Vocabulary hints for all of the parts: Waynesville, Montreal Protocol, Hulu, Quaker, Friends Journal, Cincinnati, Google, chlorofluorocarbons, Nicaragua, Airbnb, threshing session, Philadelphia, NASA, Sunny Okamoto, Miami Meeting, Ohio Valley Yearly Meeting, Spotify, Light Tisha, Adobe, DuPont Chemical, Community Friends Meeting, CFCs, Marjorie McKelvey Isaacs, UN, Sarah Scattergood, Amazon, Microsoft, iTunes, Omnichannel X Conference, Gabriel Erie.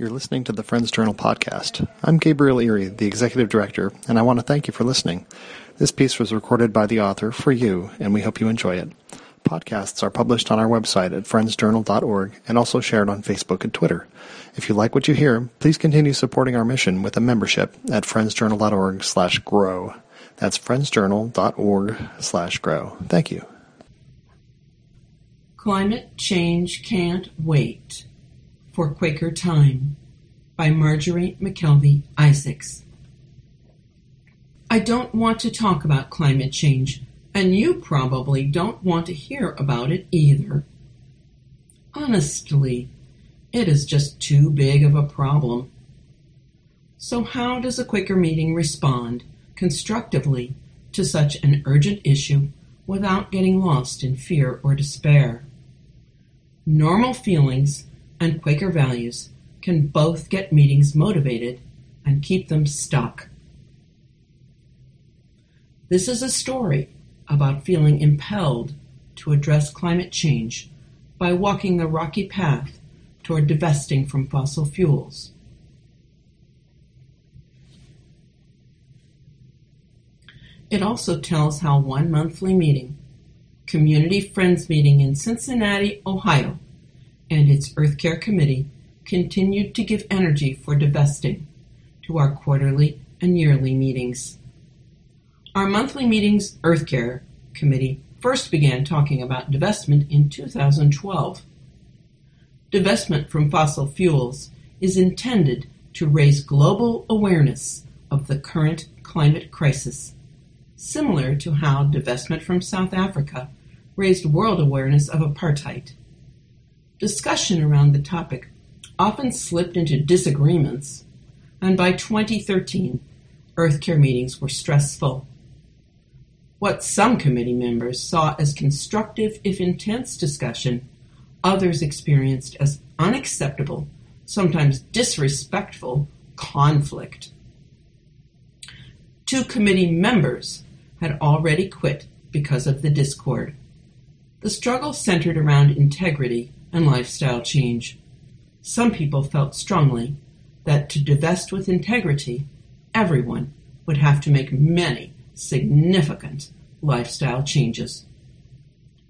You're listening to the Friends Journal podcast. I'm Gabriel Erie, the Executive Director, and I want to thank you for listening. This piece was recorded by the author for you, and we hope you enjoy it. Podcasts are published on our website at friendsjournal.org and also shared on Facebook and Twitter. If you like what you hear, please continue supporting our mission with a membership at friendsjournal.org/grow. That's friendsjournal.org/grow. Thank you. Climate Change Can't Wait for Quaker Time by Marjorie McKelvey Isaacs. I don't want to talk about climate change, and you probably don't want to hear about it either. Honestly, it is just too big of a problem. So how does a Quaker meeting respond constructively to such an urgent issue without getting lost in fear or despair? Normal feelings and Quaker values can both get meetings motivated and keep them stuck. This is a story about feeling impelled to address climate change by walking the rocky path toward divesting from fossil fuels. It also tells how one monthly meeting, Community Friends Meeting in Cincinnati, Ohio, and its Earth Care Committee continued to give energy for divesting to our quarterly and yearly meetings. Our monthly meetings, Earth Care Committee, first began talking about divestment in 2012. Divestment from fossil fuels is intended to raise global awareness of the current climate crisis, similar to how divestment from South Africa raised world awareness of apartheid. Discussion around the topic often slipped into disagreements, and by 2013, Earth Care meetings were stressful. What some committee members saw as constructive, if intense, discussion, others experienced as unacceptable, sometimes disrespectful, conflict. 2 committee members had already quit because of the discord. The struggle centered around integrity and lifestyle change. Some people felt strongly that to divest with integrity, everyone would have to make many significant lifestyle changes.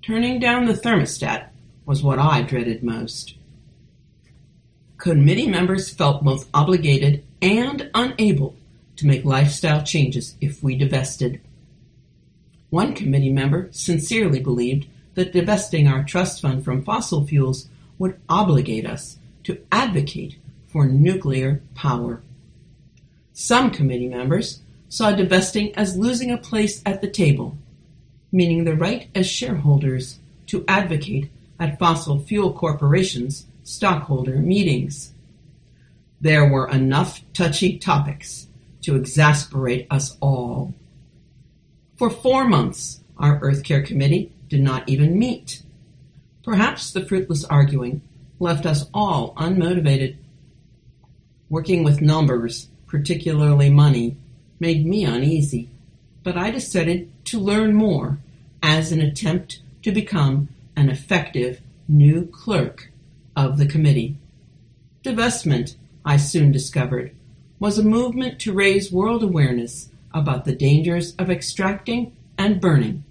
Turning down the thermostat was what I dreaded most. Committee members felt both obligated and unable to make lifestyle changes if we divested. One committee member sincerely believed that divesting our trust fund from fossil fuels would obligate us to advocate for nuclear power. Some committee members saw divesting as losing a place at the table, meaning the right as shareholders to advocate at fossil fuel corporations' stockholder meetings. There were enough touchy topics to exasperate us all. For 4 months, our Earth Care Committee did not even meet. Perhaps the fruitless arguing left us all unmotivated. Working with numbers, particularly money, made me uneasy, but I decided to learn more as an attempt to become an effective new clerk of the committee. Divestment, I soon discovered, was a movement to raise world awareness about the dangers of extracting and burning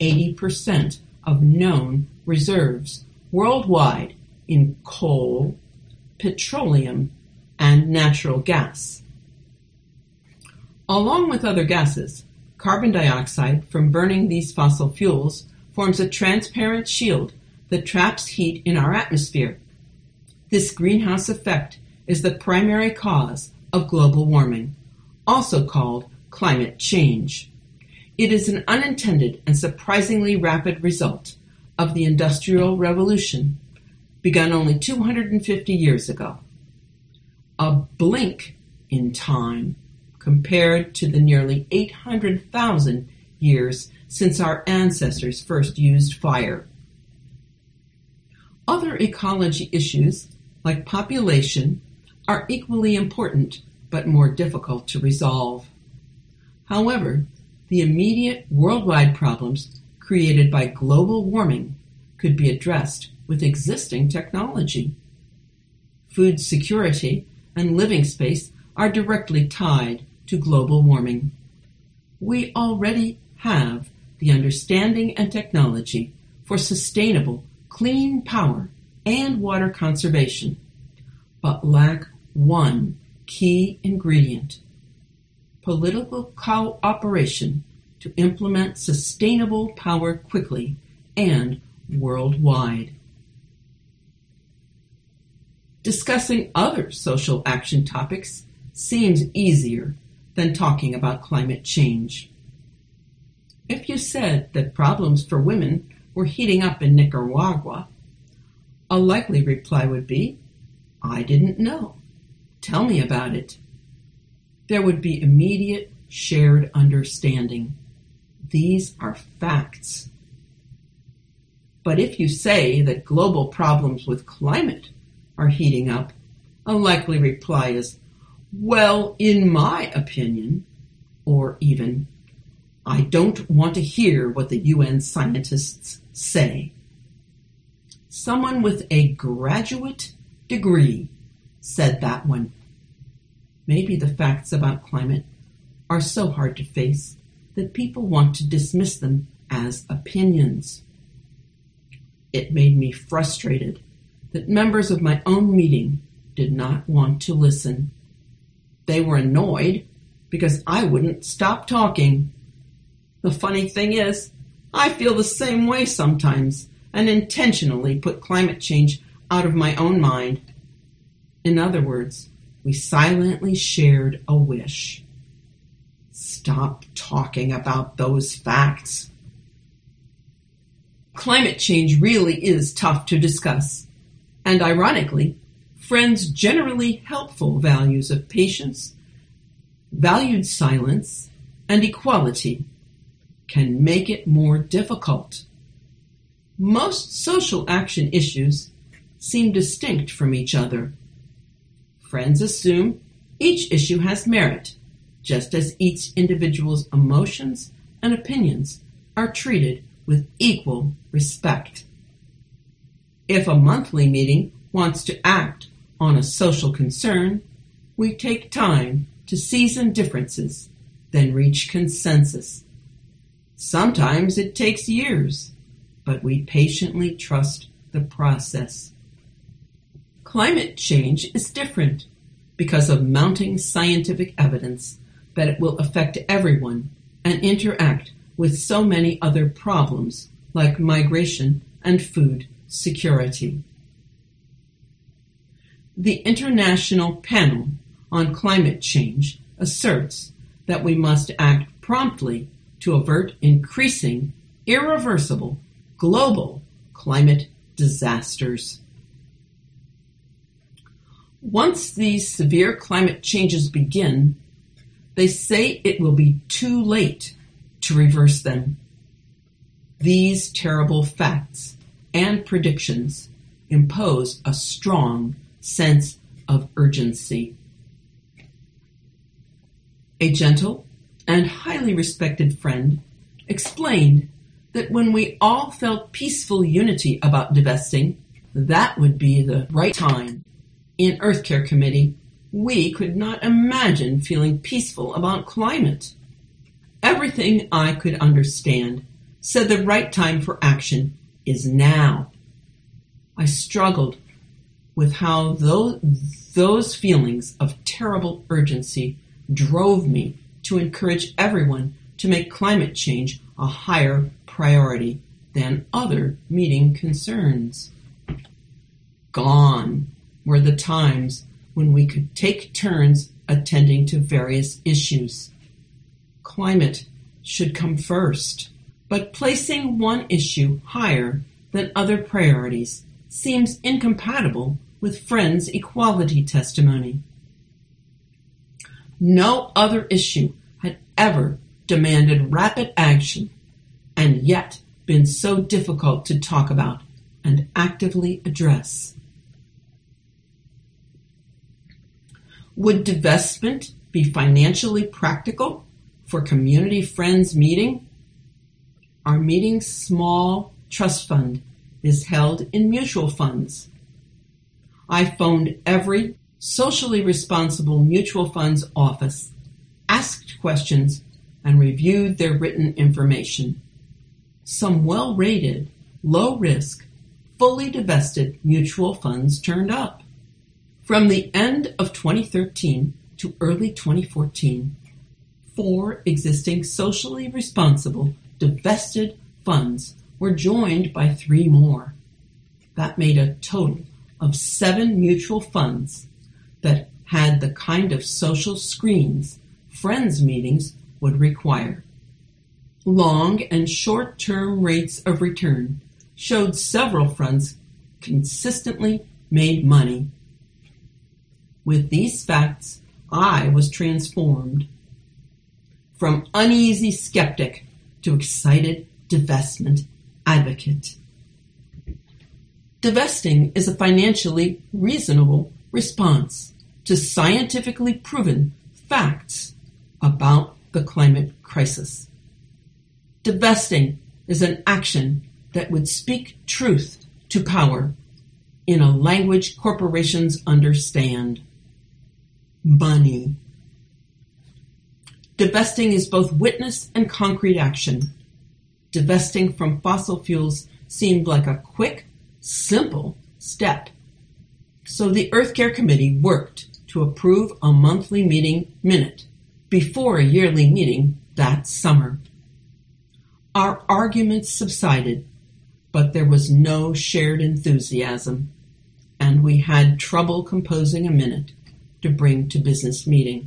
80% of known reserves worldwide in coal, petroleum, and natural gas. Along with other gases, carbon dioxide from burning these fossil fuels forms a transparent shield that traps heat in our atmosphere. This greenhouse effect is the primary cause of global warming, also called climate change. It is an unintended and surprisingly rapid result of the Industrial Revolution, begun only 250 years ago. A blink in time compared to the nearly 800,000 years since our ancestors first used fire. Other ecology issues, like population, are equally important but more difficult to resolve. However, the immediate worldwide problems created by global warming could be addressed with existing technology. food security, and living space are directly tied to global warming. We already have the understanding and technology for sustainable, clean power and water conservation, but lack one key ingredient: political cooperation to implement sustainable power quickly and worldwide. Discussing other social action topics seems easier than talking about climate change. If you said that problems for women were heating up in Nicaragua, a likely reply would be, "I didn't know. Tell me about it." There would be immediate shared understanding. These are facts. But if you say that global problems with climate are heating up, a likely reply is, "Well, in my opinion," or even, "I don't want to hear what the UN scientists say." Someone with a graduate degree said that one. Maybe the facts about climate are so hard to face that people want to dismiss them as opinions. It made me frustrated that members of my own meeting did not want to listen. They were annoyed because I wouldn't stop talking. The funny thing is, I feel the same way sometimes and intentionally put climate change out of my own mind. In other words, we silently shared a wish. Stop talking about those facts. Climate change really is tough to discuss, and ironically, Friends' generally helpful values of patience, valued silence, and equality can make it more difficult. Most social action issues seem distinct from each other. Friends assume each issue has merit, just as each individual's emotions and opinions are treated with equal respect. If a monthly meeting wants to act on a social concern, we take time to season differences, then reach consensus. Sometimes it takes years, but we patiently trust the process. Climate change is different because of mounting scientific evidence that it will affect everyone and interact with so many other problems like migration and food security. The International Panel on Climate Change asserts that we must act promptly to avert increasing, irreversible, global climate disasters. Once these severe climate changes begin, they say it will be too late to reverse them. These terrible facts and predictions impose a strong sense of urgency. A gentle and highly respected friend explained that when we all felt peaceful unity about divesting, that would be the right time. In Earth Care Committee, we could not imagine feeling peaceful about climate. Everything I could understand said the right time for action is now. I struggled with how those feelings of terrible urgency drove me to encourage everyone to make climate change a higher priority than other meeting concerns. Gone were the times when we could take turns attending to various issues. Climate should come first, but placing one issue higher than other priorities seems incompatible with Friends' equality testimony. No other issue had ever demanded rapid action and yet been so difficult to talk about and actively address. Would divestment be financially practical for Community Friends Meeting? Our meeting's small trust fund is held in mutual funds. I phoned every socially responsible mutual funds office, asked questions, and reviewed their written information. Some well-rated, low-risk, fully divested mutual funds turned up. From the end of 2013 to early 2014, 4 existing socially responsible divested funds were joined by 3 more. That made a total of 7 mutual funds that had the kind of social screens Friends meetings would require. Long and short-term rates of return showed several funds consistently made money. With these facts, I was transformed from uneasy skeptic to excited divestment advocate. Divesting is a financially reasonable response to scientifically proven facts about the climate crisis. Divesting is an action that would speak truth to power in a language corporations understand. Money. Divesting is both witness and concrete action. Divesting from fossil fuels seemed like a quick, simple step. So the Earth Care Committee worked to approve a monthly meeting minute before a yearly meeting that summer. Our arguments subsided, but there was no shared enthusiasm, and we had trouble composing a minute to bring to business meeting.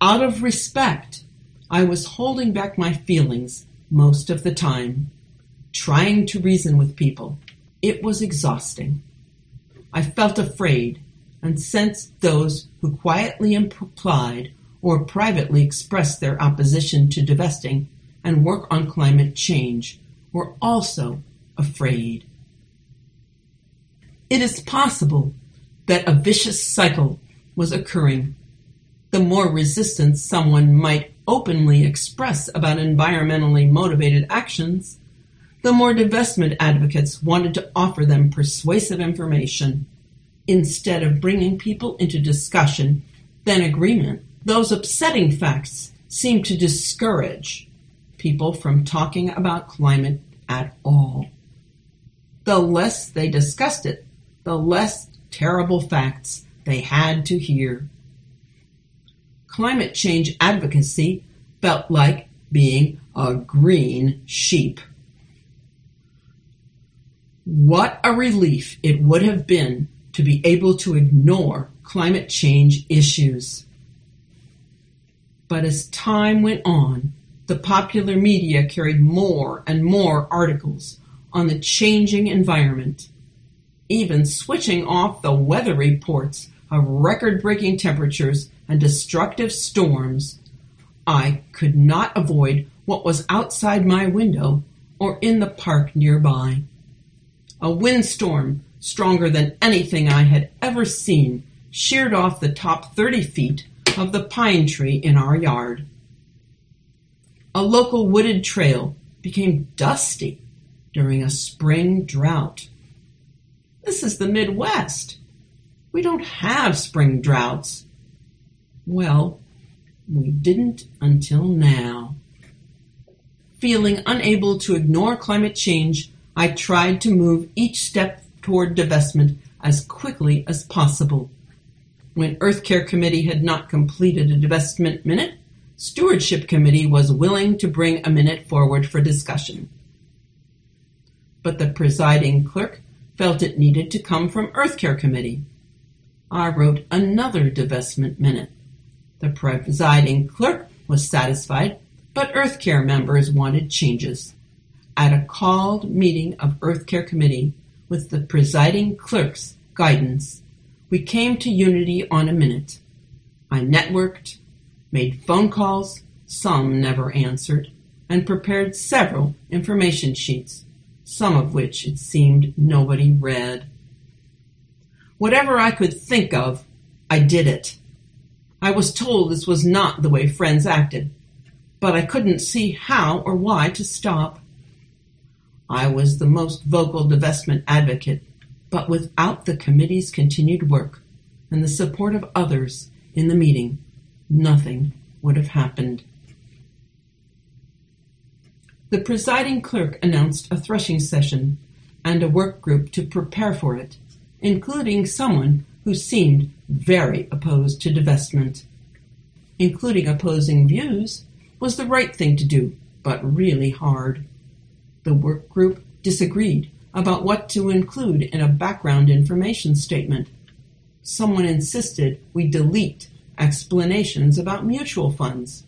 Out of respect, I was holding back my feelings most of the time, trying to reason with people. It was exhausting. I felt afraid and sensed those who quietly implied or privately expressed their opposition to divesting and work on climate change were also afraid. It is possible that a vicious cycle was occurring. The more resistance someone might openly express about environmentally motivated actions, the more divestment advocates wanted to offer them persuasive information. Instead of bringing people into discussion, then agreement, those upsetting facts seem to discourage people from talking about climate at all. The less they discussed it, the less terrible facts they had to hear. Climate change advocacy felt like being a green sheep. What a relief it would have been to be able to ignore climate change issues. But as time went on, the popular media carried more and more articles on the changing environment, even switching off the weather reports of record-breaking temperatures and destructive storms. I could not avoid what was outside my window or in the park nearby. A windstorm, stronger than anything I had ever seen, sheared off the top 30 feet of the pine tree in our yard. A local wooded trail became dusty during a spring drought. This is the Midwest. We don't have spring droughts. Well, we didn't until now. Feeling unable to ignore climate change, I tried to move each step toward divestment as quickly as possible. When Earth Care Committee had not completed a divestment minute, Stewardship Committee was willing to bring a minute forward for discussion. But the presiding clerk felt it needed to come from Earth Care Committee. I wrote another divestment minute. The presiding clerk was satisfied, but Earth Care members wanted changes. At a called meeting of Earth Care Committee, with the presiding clerk's guidance, we came to unity on a minute. I networked, made phone calls, some never answered, and prepared several information sheets, some of which it seemed nobody read. Whatever I could think of, I did it. I was told this was not the way Friends acted, but I couldn't see how or why to stop. I was the most vocal divestment advocate but without the committee's continued work and the support of others in the meeting, nothing would have happened. The presiding clerk announced a threshing session and a work group to prepare for it, including someone who seemed very opposed to divestment. Including opposing views was the right thing to do, but really hard. The work group disagreed about what to include in a background information statement. Someone insisted we delete explanations about mutual funds.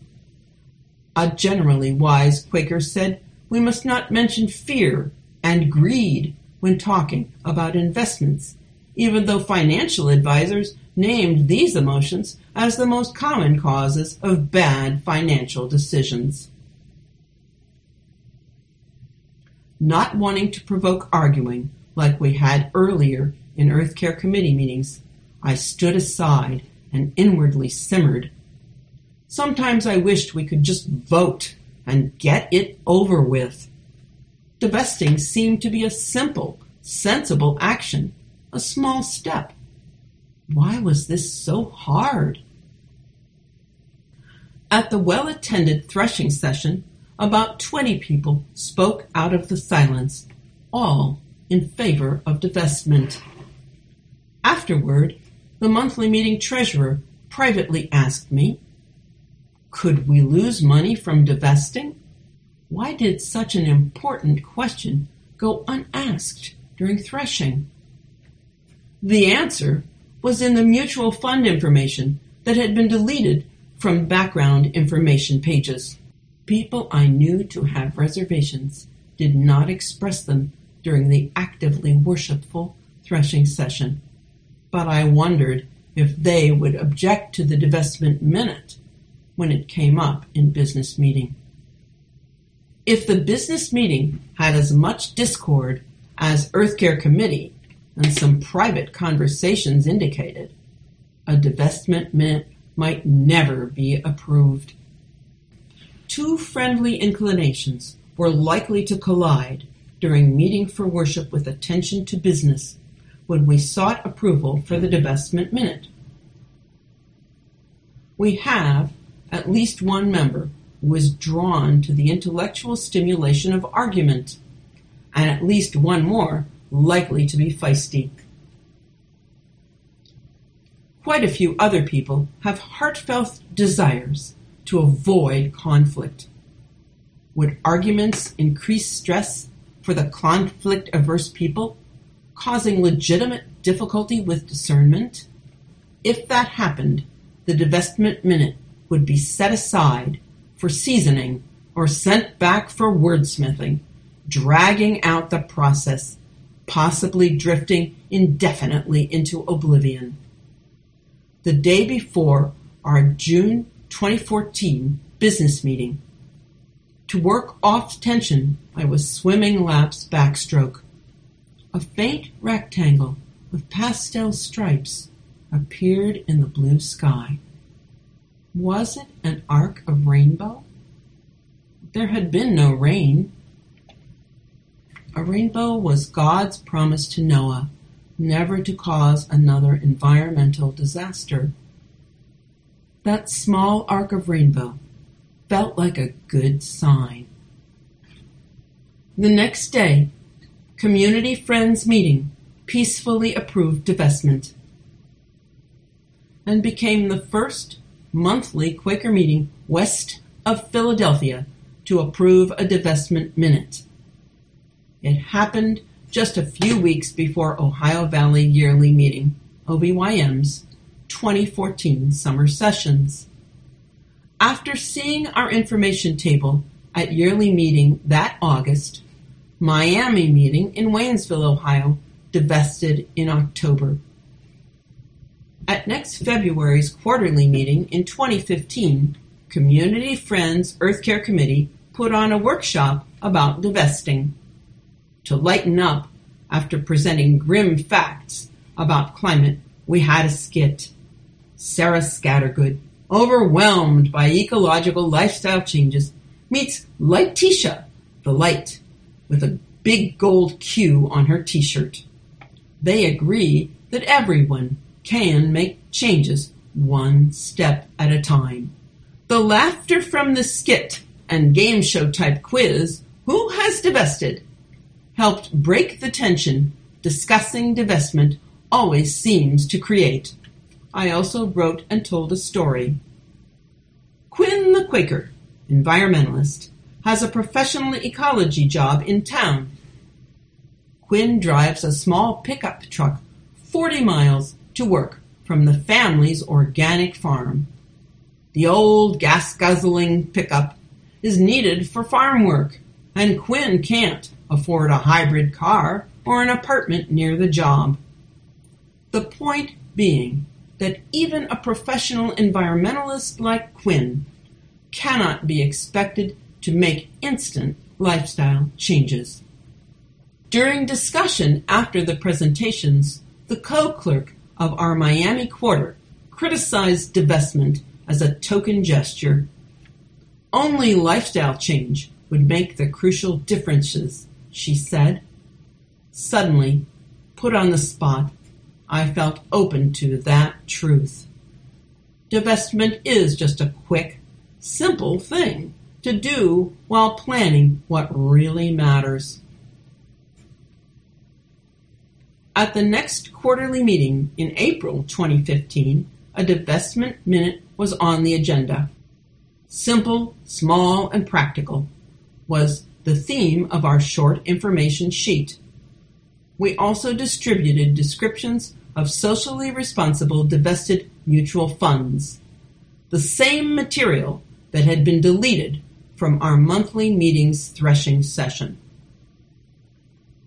A generally wise Quaker said we must not mention fear and greed when talking about investments, even though financial advisors named these emotions as the most common causes of bad financial decisions. Not wanting to provoke arguing like we had earlier in Earth Care Committee meetings, I stood aside and inwardly simmered. Sometimes I wished we could just vote and get it over with. Divesting seemed to be a simple, sensible action, a small step. Why was this so hard? At the well-attended threshing session, about 20 people spoke out of the silence, all in favor of divestment. Afterward, the monthly meeting treasurer privately asked me, could we lose money from divesting? Why did such an important question go unasked during threshing? The answer was in the mutual fund information that had been deleted from background information pages. People I knew to have reservations did not express them during the actively worshipful threshing session, but I wondered if they would object to the divestment minute when it came up in business meeting. If the business meeting had as much discord as Earth Care Committee and some private conversations indicated, a divestment minute might never be approved. Two friendly inclinations were likely to collide during meeting for worship with attention to business when we sought approval for the divestment minute. We have at least one member who is drawn to the intellectual stimulation of argument, and at least one more likely to be feisty. Quite a few other people have heartfelt desires to avoid conflict. Would arguments increase stress for the conflict-averse people, causing legitimate difficulty with discernment? If that happened, the divestment minute would be set aside for seasoning or sent back for wordsmithing, dragging out the process, possibly drifting indefinitely into oblivion. The day before our June 2014 business meeting, to work off tension, I was swimming laps backstroke. A faint rectangle of pastel stripes appeared in the blue sky. Was it an arc of rainbow? There had been no rain. A rainbow was God's promise to Noah, never to cause another environmental disaster. That small arc of rainbow felt like a good sign. The next day, Community Friends Meeting peacefully approved divestment and became the first monthly Quaker meeting west of Philadelphia to approve a divestment minute. It happened just a few weeks before Ohio Valley Yearly Meeting, OVYM's 2014 summer sessions. After seeing our information table at yearly meeting that August, Miami meeting in Waynesville, Ohio, divested in October. At next February's quarterly meeting in 2015, Community Friends Earth Care Committee put on a workshop about divesting. To lighten up after presenting grim facts about climate, we had a skit. Sarah Scattergood, overwhelmed by ecological lifestyle changes, meets Light Tisha, the light, with a big gold Q on her t-shirt. They agree that everyone can make changes one step at a time. The laughter from the skit and game show type quiz, Who Has Divested?, helped break the tension discussing divestment always seems to create. I also wrote and told a story. Quinn the Quaker, environmentalist, has a professional ecology job in town. Quinn drives a small pickup truck 40 miles to work from the family's organic farm. The old gas-guzzling pickup is needed for farm work, and Quinn can't afford a hybrid car or an apartment near the job. The point being that even a professional environmentalist like Quinn cannot be expected to make instant lifestyle changes. During discussion after the presentations, the co-clerk of our Miami quarter criticized divestment as a token gesture. Only lifestyle change would make the crucial differences, she said. Suddenly, put on the spot, I felt open to that truth. Divestment is just a quick, simple thing to do while planning what really matters. At the next quarterly meeting in April 2015, a divestment minute was on the agenda. Simple, small, and practical was the theme of our short information sheet. We also distributed descriptions of socially responsible divested mutual funds, the same material that had been deleted from our monthly meeting's threshing session.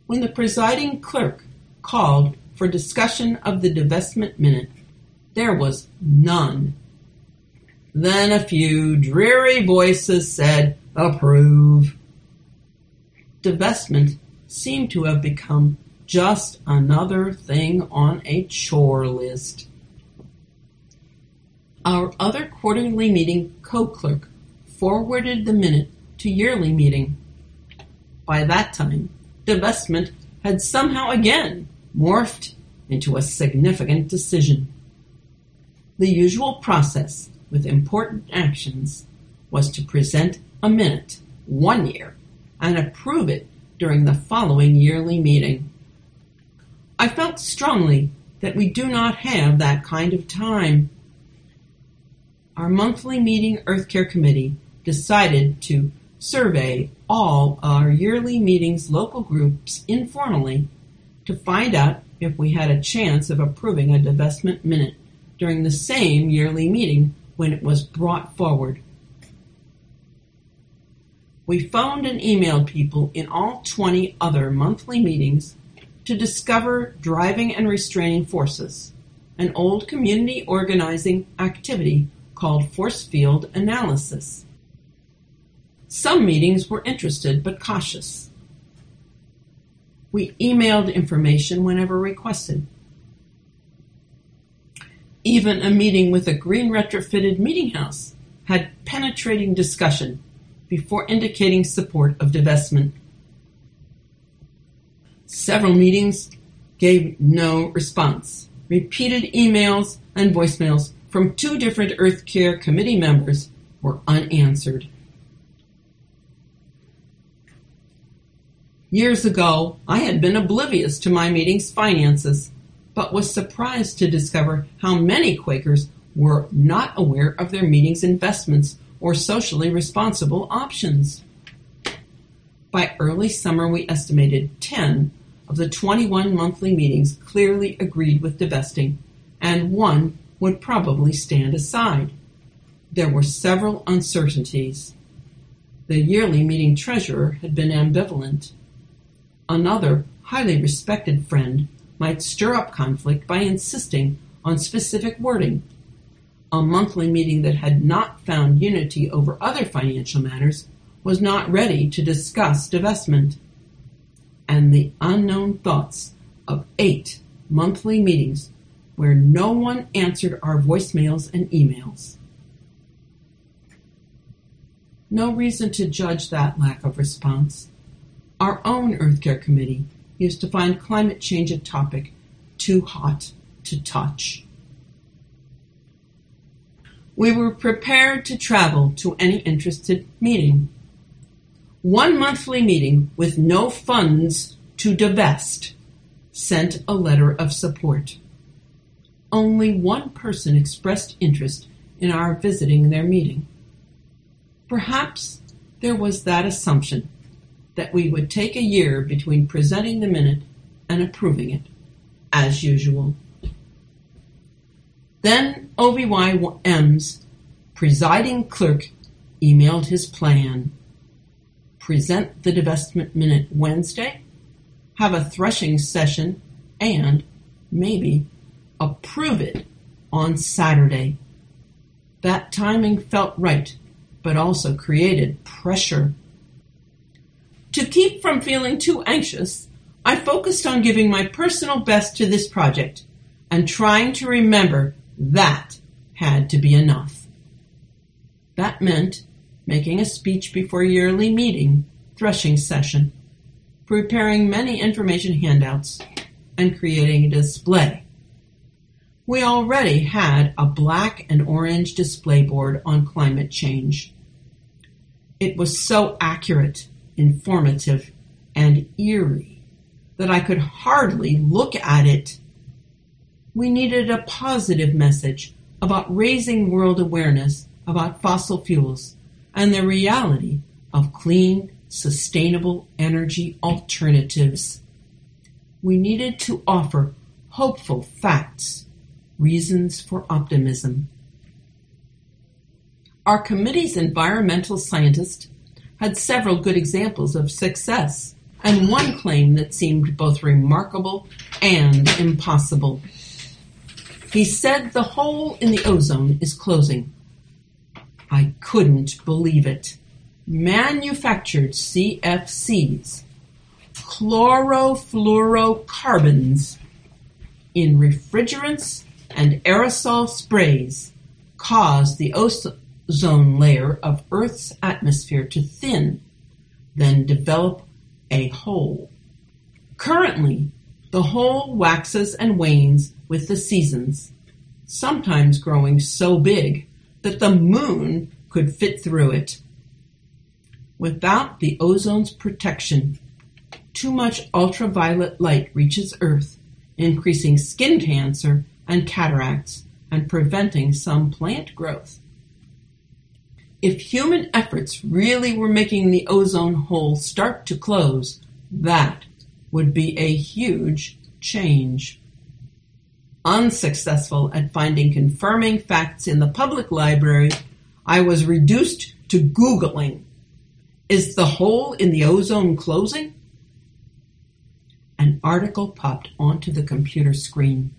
When the presiding clerk called for discussion of the divestment minute, there was none. Then a few dreary voices said, "Approve." Divestment seemed to have become just another thing on a chore list. Our other quarterly meeting co-clerk forwarded the minute to yearly meeting. By that time, divestment had somehow again morphed into a significant decision. The usual process with important actions was to present a minute one year and approve it during the following yearly meeting. I felt strongly that we do not have that kind of time. Our monthly meeting Earth Care Committee decided to survey all our yearly meetings' local groups informally to find out if we had a chance of approving a divestment minute during the same yearly meeting when it was brought forward. We phoned and emailed people in all 20 other monthly meetings to discover driving and restraining forces, an old community organizing activity called force field analysis. Some meetings were interested but cautious. We emailed information whenever requested. Even a meeting with a green retrofitted meeting house had penetrating discussion before indicating support of divestment. Several meetings gave no response. Repeated emails and voicemails from 2 different Earth Care Committee members were unanswered. Years ago, I had been oblivious to my meeting's finances, but was surprised to discover how many Quakers were not aware of their meeting's investments or socially responsible options. By early summer, we estimated 10 of the 21 monthly meetings clearly agreed with divesting, and 1 would probably stand aside. There were several uncertainties. The yearly meeting treasurer had been ambivalent. Another highly respected friend might stir up conflict by insisting on specific wording. A monthly meeting that had not found unity over other financial matters was not ready to discuss divestment. And the unknown thoughts of 8 monthly meetings where no one answered our voicemails and emails. No reason to judge that lack of response. Our own Earth Care Committee used to find climate change a topic too hot to touch. We were prepared to travel to any interested meeting. One monthly meeting with no funds to divest sent a letter of support. Only one person expressed interest in our visiting their meeting. Perhaps there was that assumption that we would take a year between presenting the minute and approving it, as usual. Then OVYM's presiding clerk emailed his plan. Present the divestment minute Wednesday, have a threshing session, and maybe approve it on Saturday. That timing felt right, but also created pressure. To keep from feeling too anxious, I focused on giving my personal best to this project and trying to remember that had to be enough. That meant making a speech before yearly meeting, threshing session, preparing many information handouts, and creating a display. We already had a black and orange display board on climate change. It was so accurate, informative, and eerie that I could hardly look at it. We needed a positive message about raising world awareness about fossil fuels and the reality of clean, sustainable energy alternatives. We needed to offer hopeful facts, reasons for optimism. Our committee's environmental scientist had several good examples of success and one claim that seemed both remarkable and impossible. He said the hole in the ozone is closing. I couldn't believe it. Manufactured CFCs, chlorofluorocarbons, in refrigerants and aerosol sprays cause the ozone layer of Earth's atmosphere to thin, then develop a hole. Currently, the hole waxes and wanes with the seasons, sometimes growing so big that the moon could fit through it. Without the ozone's protection, too much ultraviolet light reaches Earth, increasing skin cancer and cataracts and preventing some plant growth. If human efforts really were making the ozone hole start to close, that would be a huge change. Unsuccessful at finding confirming facts in the public library, I was reduced to Googling, "Is the hole in the ozone closing?" An article popped onto the computer screen.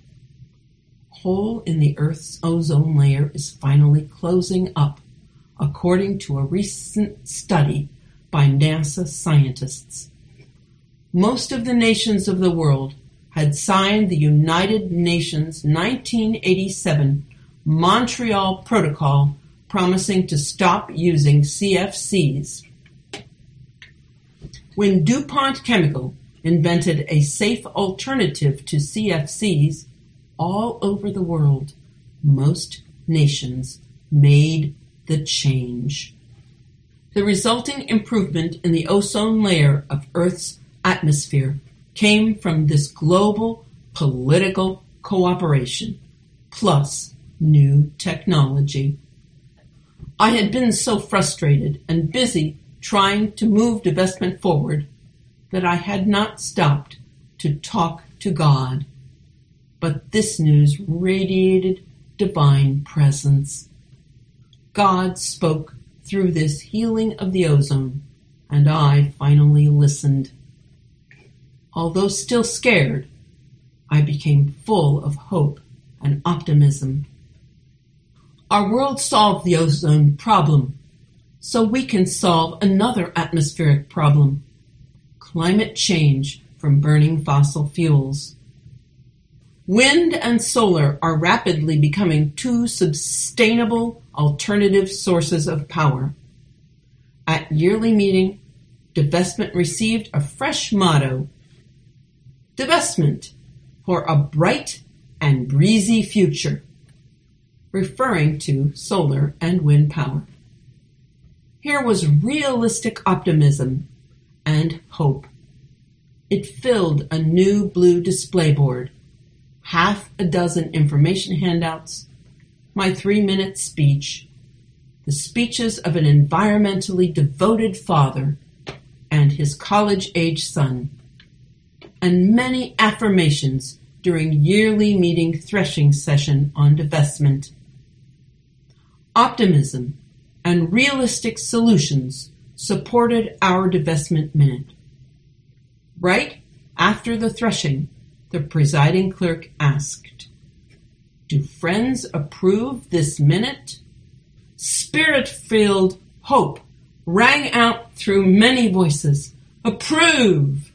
"Hole in the Earth's ozone layer is finally closing up, according to a recent study by NASA scientists. Most of the nations of the world had signed the United Nations 1987 Montreal Protocol promising to stop using CFCs. When DuPont Chemical invented a safe alternative to CFCs all over the world, most nations made the change. The resulting improvement in the ozone layer of Earth's atmosphere came from this global political cooperation, plus new technology. I had been so frustrated and busy trying to move divestment forward that I had not stopped to talk to God. But this news radiated divine presence. God spoke through this healing of the ozone, and I finally listened. Although still scared, I became full of hope and optimism. Our world solved the ozone problem, so we can solve another atmospheric problem: climate change from burning fossil fuels. Wind and solar are rapidly becoming two sustainable alternative sources of power. At yearly meeting, divestment received a fresh motto: divestment, for a bright and breezy future, referring to solar and wind power. Here was realistic optimism and hope. It filled a new blue display board, half a dozen information handouts, my 3-minute speech, the speeches of an environmentally devoted father and his college-age son, and many affirmations during yearly meeting threshing session on divestment. Optimism and realistic solutions supported our divestment minute. Right after the threshing, the presiding clerk asked, "Do friends approve this minute?" Spirit-filled hope rang out through many voices. "Approve!"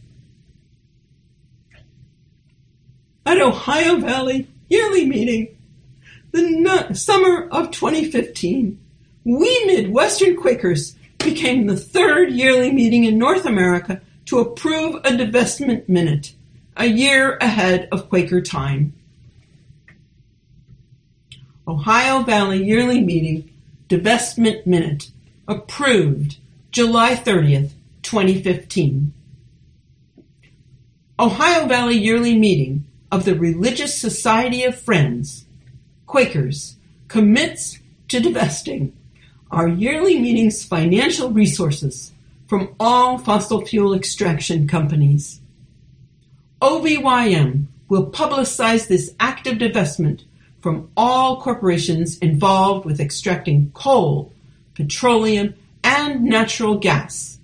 At Ohio Valley Yearly Meeting, the summer of 2015, we Midwestern Quakers became the third yearly meeting in North America to approve a divestment minute, a year ahead of Quaker time. Ohio Valley Yearly Meeting Divestment Minute approved July 30th, 2015. Ohio Valley Yearly Meeting of the Religious Society of Friends, Quakers, commits to divesting our yearly meeting's financial resources from all fossil fuel extraction companies. OVYM will publicize this act of divestment from all corporations involved with extracting coal, petroleum, and natural gas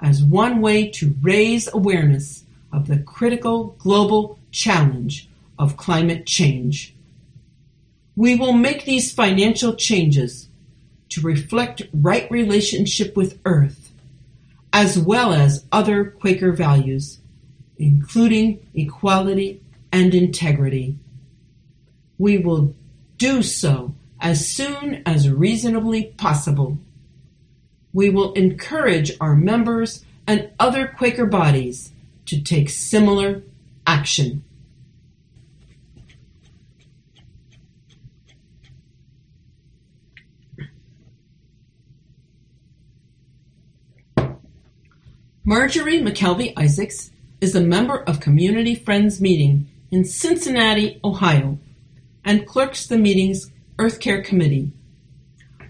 as one way to raise awareness of the critical global challenge of climate change. We will make these financial changes to reflect right relationship with Earth, as well as other Quaker values, including equality and integrity. We will do so as soon as reasonably possible. We will encourage our members and other Quaker bodies to take similar action. Marjorie McKelvey Isaacs is a member of Community Friends Meeting in Cincinnati, Ohio, and clerks the meeting's Earth Care Committee.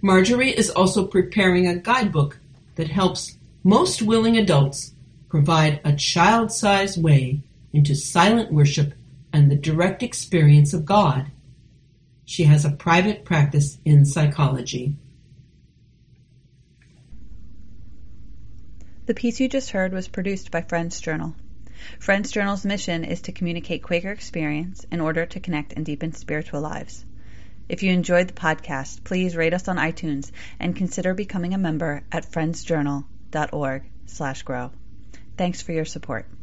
Marjorie is also preparing a guidebook that helps most willing adults provide a child-sized way into silent worship and the direct experience of God. She has a private practice in psychology. The piece you just heard was produced by Friends Journal. Friends Journal's mission is to communicate Quaker experience in order to connect and deepen spiritual lives. If you enjoyed the podcast, please rate us on iTunes and consider becoming a member at friendsjournal.org/grow. Thanks for your support.